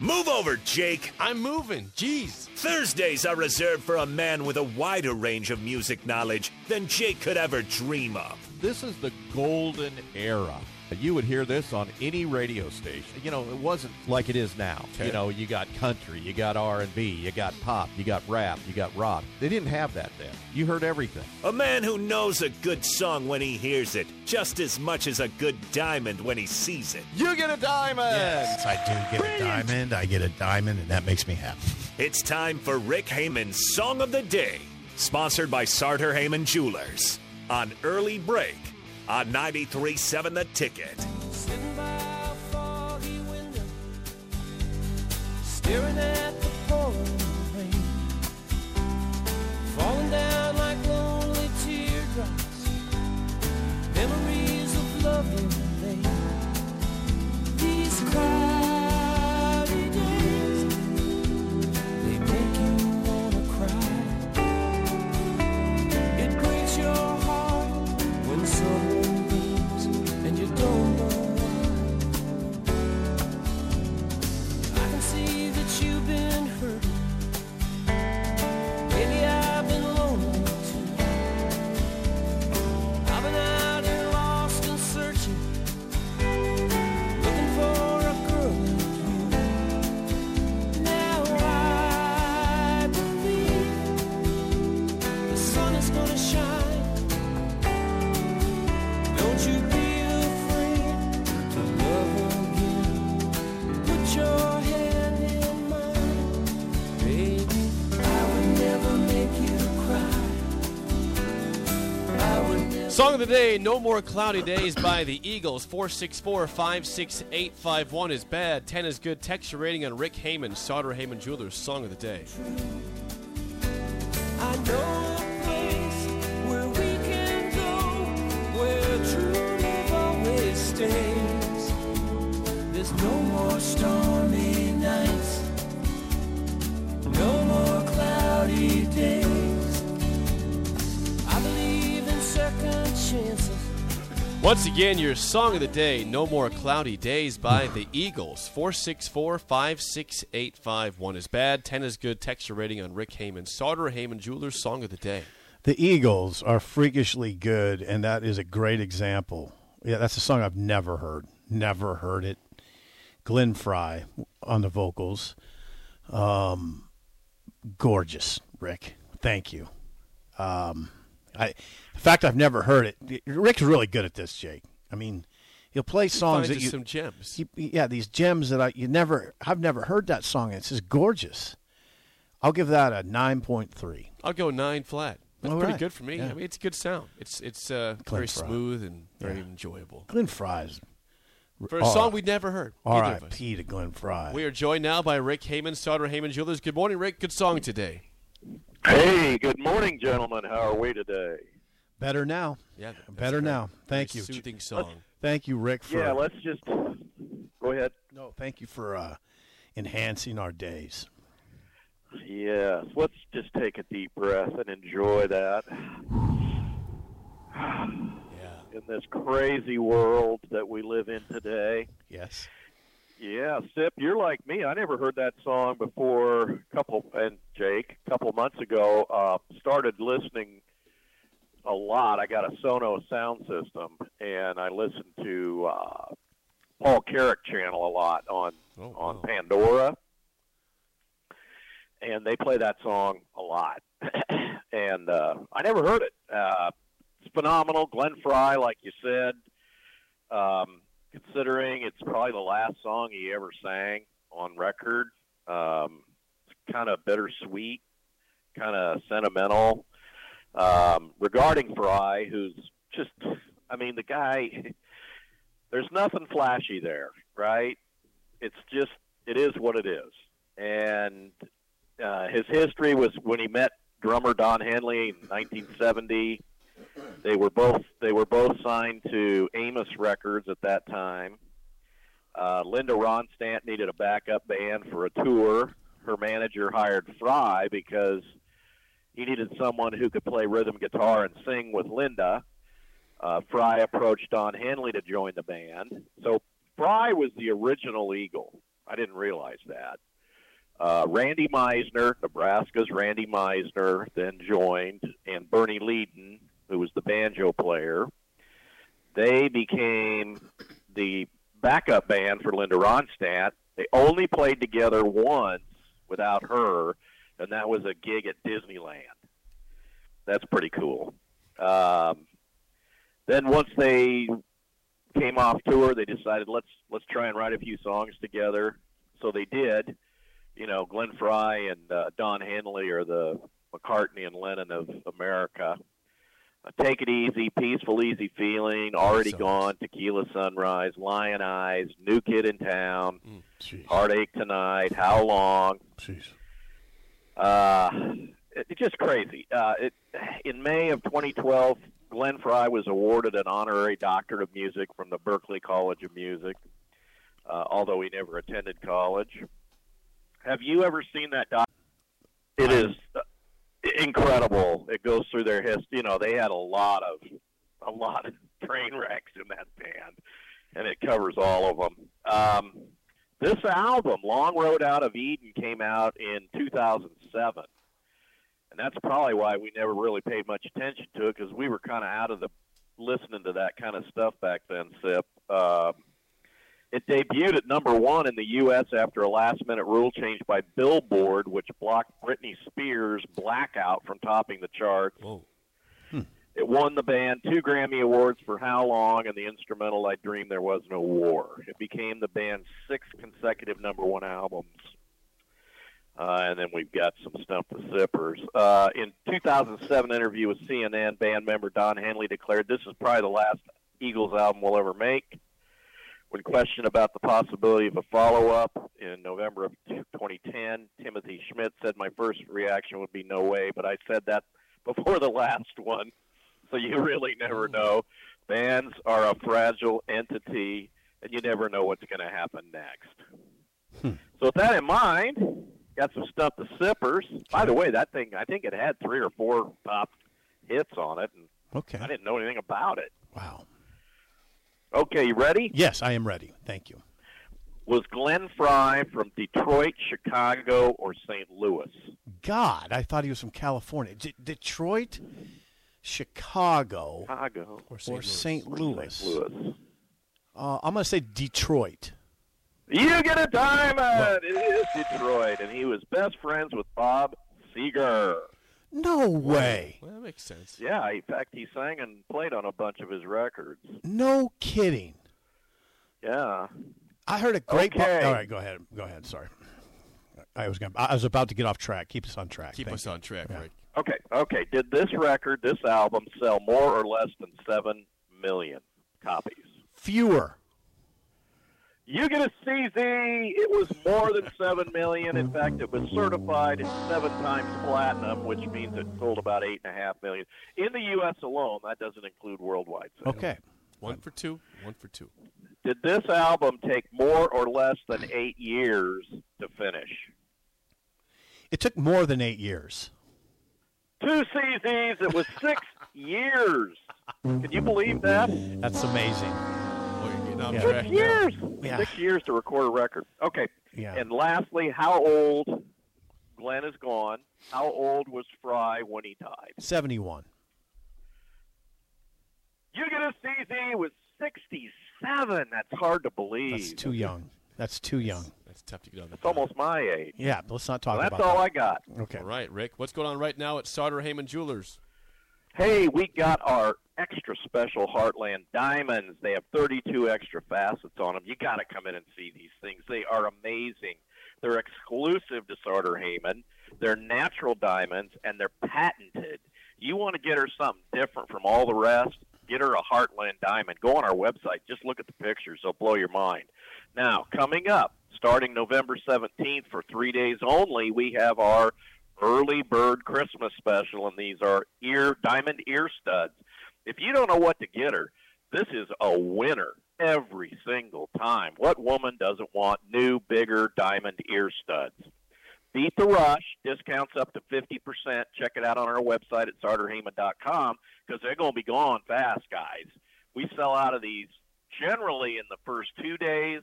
Move over, Jake. I'm moving. Jeez. Thursdays are reserved for a man with a wider range of music knowledge than Jake could ever dream of. This is the golden era. You would hear this on any radio station. You know, it wasn't like it is now. Okay. You know, you got country, you got R&B, you got pop, you got rap, you got rock. They didn't have that then. You heard everything. A man who knows a good song when he hears it, just as much as a good diamond when he sees it. You get a diamond! Yes, I do get a diamond. I get a diamond, and that makes me happy. It's time for Rick Hamann's Song of the Day, sponsored by Sartor Hamann Jewelers, on Early Break. On 93.7 The Ticket. Sitting by a foggy window, staring at the pouring rain, falling down like lonely teardrops, memories of love and pain. These cloudy days, they make you want to cry. It breaks your heart when someone Song of the Day, No More Cloudy Days by the Eagles. 464-568-51 is bad. 10 is good. Texture rating on Rick Hamann, Sartor Hamann Jewelers. Song of the Day. I know a place where we can go, where true love always stays. There's no more stormy nights, no more cloudy days. Once again, your Song of the Day, No More Cloudy Days by the Eagles. 464-568-51 is bad. 10 is good. Texture rating on Rick Hamann, Sartor Hamann Jewelers. Song of the Day. The Eagles are freakishly good, and that is a great example. Yeah, that's a song I've never heard. Never heard it. Glenn Frey on the vocals. Gorgeous, Rick. Thank you. In fact, I've never heard it. Rick's really good at this, Jake. I mean, he'll play songs that you some gems. These gems that I've never heard that song. It's just gorgeous. I'll give that a 9.3. I'll go 9 flat. That's pretty good for me. Yeah. I mean, it's a good sound. It's very smooth and very enjoyable. Glenn Frey's for a song we'd never heard. R.I.P. to Glenn Frey. We are joined now by Rick Hamann, Sartor Hamann Jewelers. Good morning, Rick. Good song today. Hey, good morning, gentlemen. How are we today? Better now. Yeah, better now. Thank you. Soothing song. Thank you, Rick. Let's just go ahead. No, thank you for enhancing our days. Yes, let's just take a deep breath and enjoy that. Yeah. In this crazy world that we live in today. Yes. Yeah, Sip, you're like me. I never heard that song before. A couple months ago, started listening a lot. I got a Sonos sound system, and I listened to Paul Carrick channel a lot on Pandora, and they play that song a lot. And I never heard it. It's phenomenal. Glenn Frey, like you said. Considering it's probably the last song he ever sang on record, it's kind of bittersweet, kind of sentimental. Regarding Frey, who's just, I mean, the guy, there's nothing flashy there, right? It's just, it is what it is. And his history was when he met drummer Don Henley in 1970. They were both signed to Amos Records at that time. Linda Ronstadt needed a backup band for a tour. Her manager hired Frey because he needed someone who could play rhythm guitar and sing with Linda. Frey approached Don Henley to join the band. So Frey was the original Eagle, I didn't realize that. Randy Meisner, Nebraska's Randy Meisner, then joined, and Bernie Leadon, who was the banjo player. They became the backup band for Linda Ronstadt. They only played together once without her, and that was a gig at Disneyland. That's pretty cool. Then once they came off tour, they decided, let's try and write a few songs together. So they did. You know, Glenn Frey and Don Henley are the McCartney and Lennon of America. Take It Easy, Peaceful Easy Feeling, Already Gone, Tequila Sunrise, Lion Eyes, New Kid in Town, Heartache Tonight, How Long. It's just crazy. In May of 2012, Glenn Frey was awarded an honorary doctorate of music from the Berklee College of Music, although he never attended college. Have you ever seen that doc? It is incredible. It goes through their history. You know, they had a lot of train wrecks in that band, and it covers all of them. This album, Long Road Out of Eden, came out in 2007. And that's probably why we never really paid much attention to it, because we were kind of out of the listening to that kind of stuff back then, Sip. It debuted at number one in the U.S. after a last-minute rule change by Billboard, which blocked Britney Spears' Blackout from topping the charts. It won the band 2 Grammy Awards for How Long and the instrumental I Dreamed There Was No War. It became the band's 6th consecutive number one albums. And then we've got some stuff for Zippers. In 2007 interview with CNN, band member Don Henley declared, "This is probably the last Eagles album we'll ever make." When questioned about the possibility of a follow-up in November of 2010, Timothy Schmidt said, "My first reaction would be no way, but I said that before the last one, so you really never know. Bands are a fragile entity, and you never know what's going to happen next." So with that in mind, got some stuff to Zippers. By the way, that thing, I think it had 3 or 4 top hits on it, and I didn't know anything about it. Wow. Okay, you ready? Yes, I am ready. Thank you. Was Glenn Frey from Detroit, Chicago, or St. Louis? God, I thought he was from California. Detroit, Chicago, or St. Louis. I'm going to say Detroit. You get a diamond! Well, it is Detroit, and he was best friends with Bob Seger. No way. Well, that makes sense. Yeah, in fact, he sang and played on a bunch of his records. No kidding. Yeah. I heard a great All right, go ahead. Sorry. I was about to get off track. Keep us on track. Keep us on track, Rick. Okay. Did this record, this album, sell more or less than 7 million copies? Fewer. You get a CZ. It was more than 7 million. In fact, it was certified as 7 times platinum, which means it sold about 8.5 million. In the U.S. alone, that doesn't include worldwide sales. Okay. One for two. Did this album take more or less than 8 years to finish? It took more than 8 years. 2 CZs. It was 6 years. Can you believe that? That's amazing. Yeah. 6 years. Yeah. 6 years to record a record. Okay. Yeah. And lastly, how old? Glenn is gone. How old was Frey when he died? 71. You get a CZ with 67. That's hard to believe. That's too young. That's tough to get on. That's almost my age. Yeah, but let's not talk about that. That's all I got. Okay. All right, Rick. What's going on right now at Sartor Hamann Jewelers? Hey, we got our extra special Heartland Diamonds. They have 32 extra facets on them. You got to come in and see these things. They are amazing. They're exclusive to Sartor Hamann. They're natural diamonds, and they're patented. You want to get her something different from all the rest, get her a Heartland Diamond. Go on our website. Just look at the pictures. They'll blow your mind. Now, coming up, starting November 17th for 3 days only, we have our Early Bird Christmas special, and these are diamond ear studs. If you don't know what to get her, this is a winner every single time. What woman doesn't want new, bigger diamond ear studs? Beat the rush. Discounts up to 50%. Check it out on our website at SartorHamann.com, because they're going to be gone fast, guys. We sell out of these generally in the first 2 days.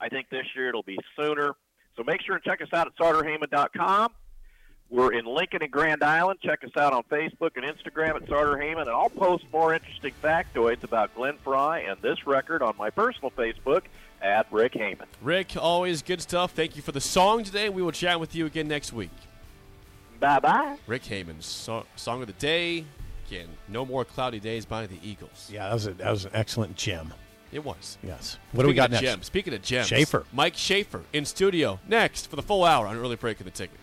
I think this year it'll be sooner. So make sure and check us out at SartorHamann.com. We're in Lincoln and Grand Island. Check us out on Facebook and Instagram at Sartor Hamann, and I'll post more interesting factoids about Glenn Frey and this record on my personal Facebook at Rick Hamann. Rick, always good stuff. Thank you for the song today. We will chat with you again next week. Bye-bye. Rick Hamann, Song of the Day. Again, No More Cloudy Days by the Eagles. Yeah, that was an excellent gem. It was. Yes. What do we got next? Speaking of gems. Mike Schaefer in studio next for the full hour on Early Break of the Ticket.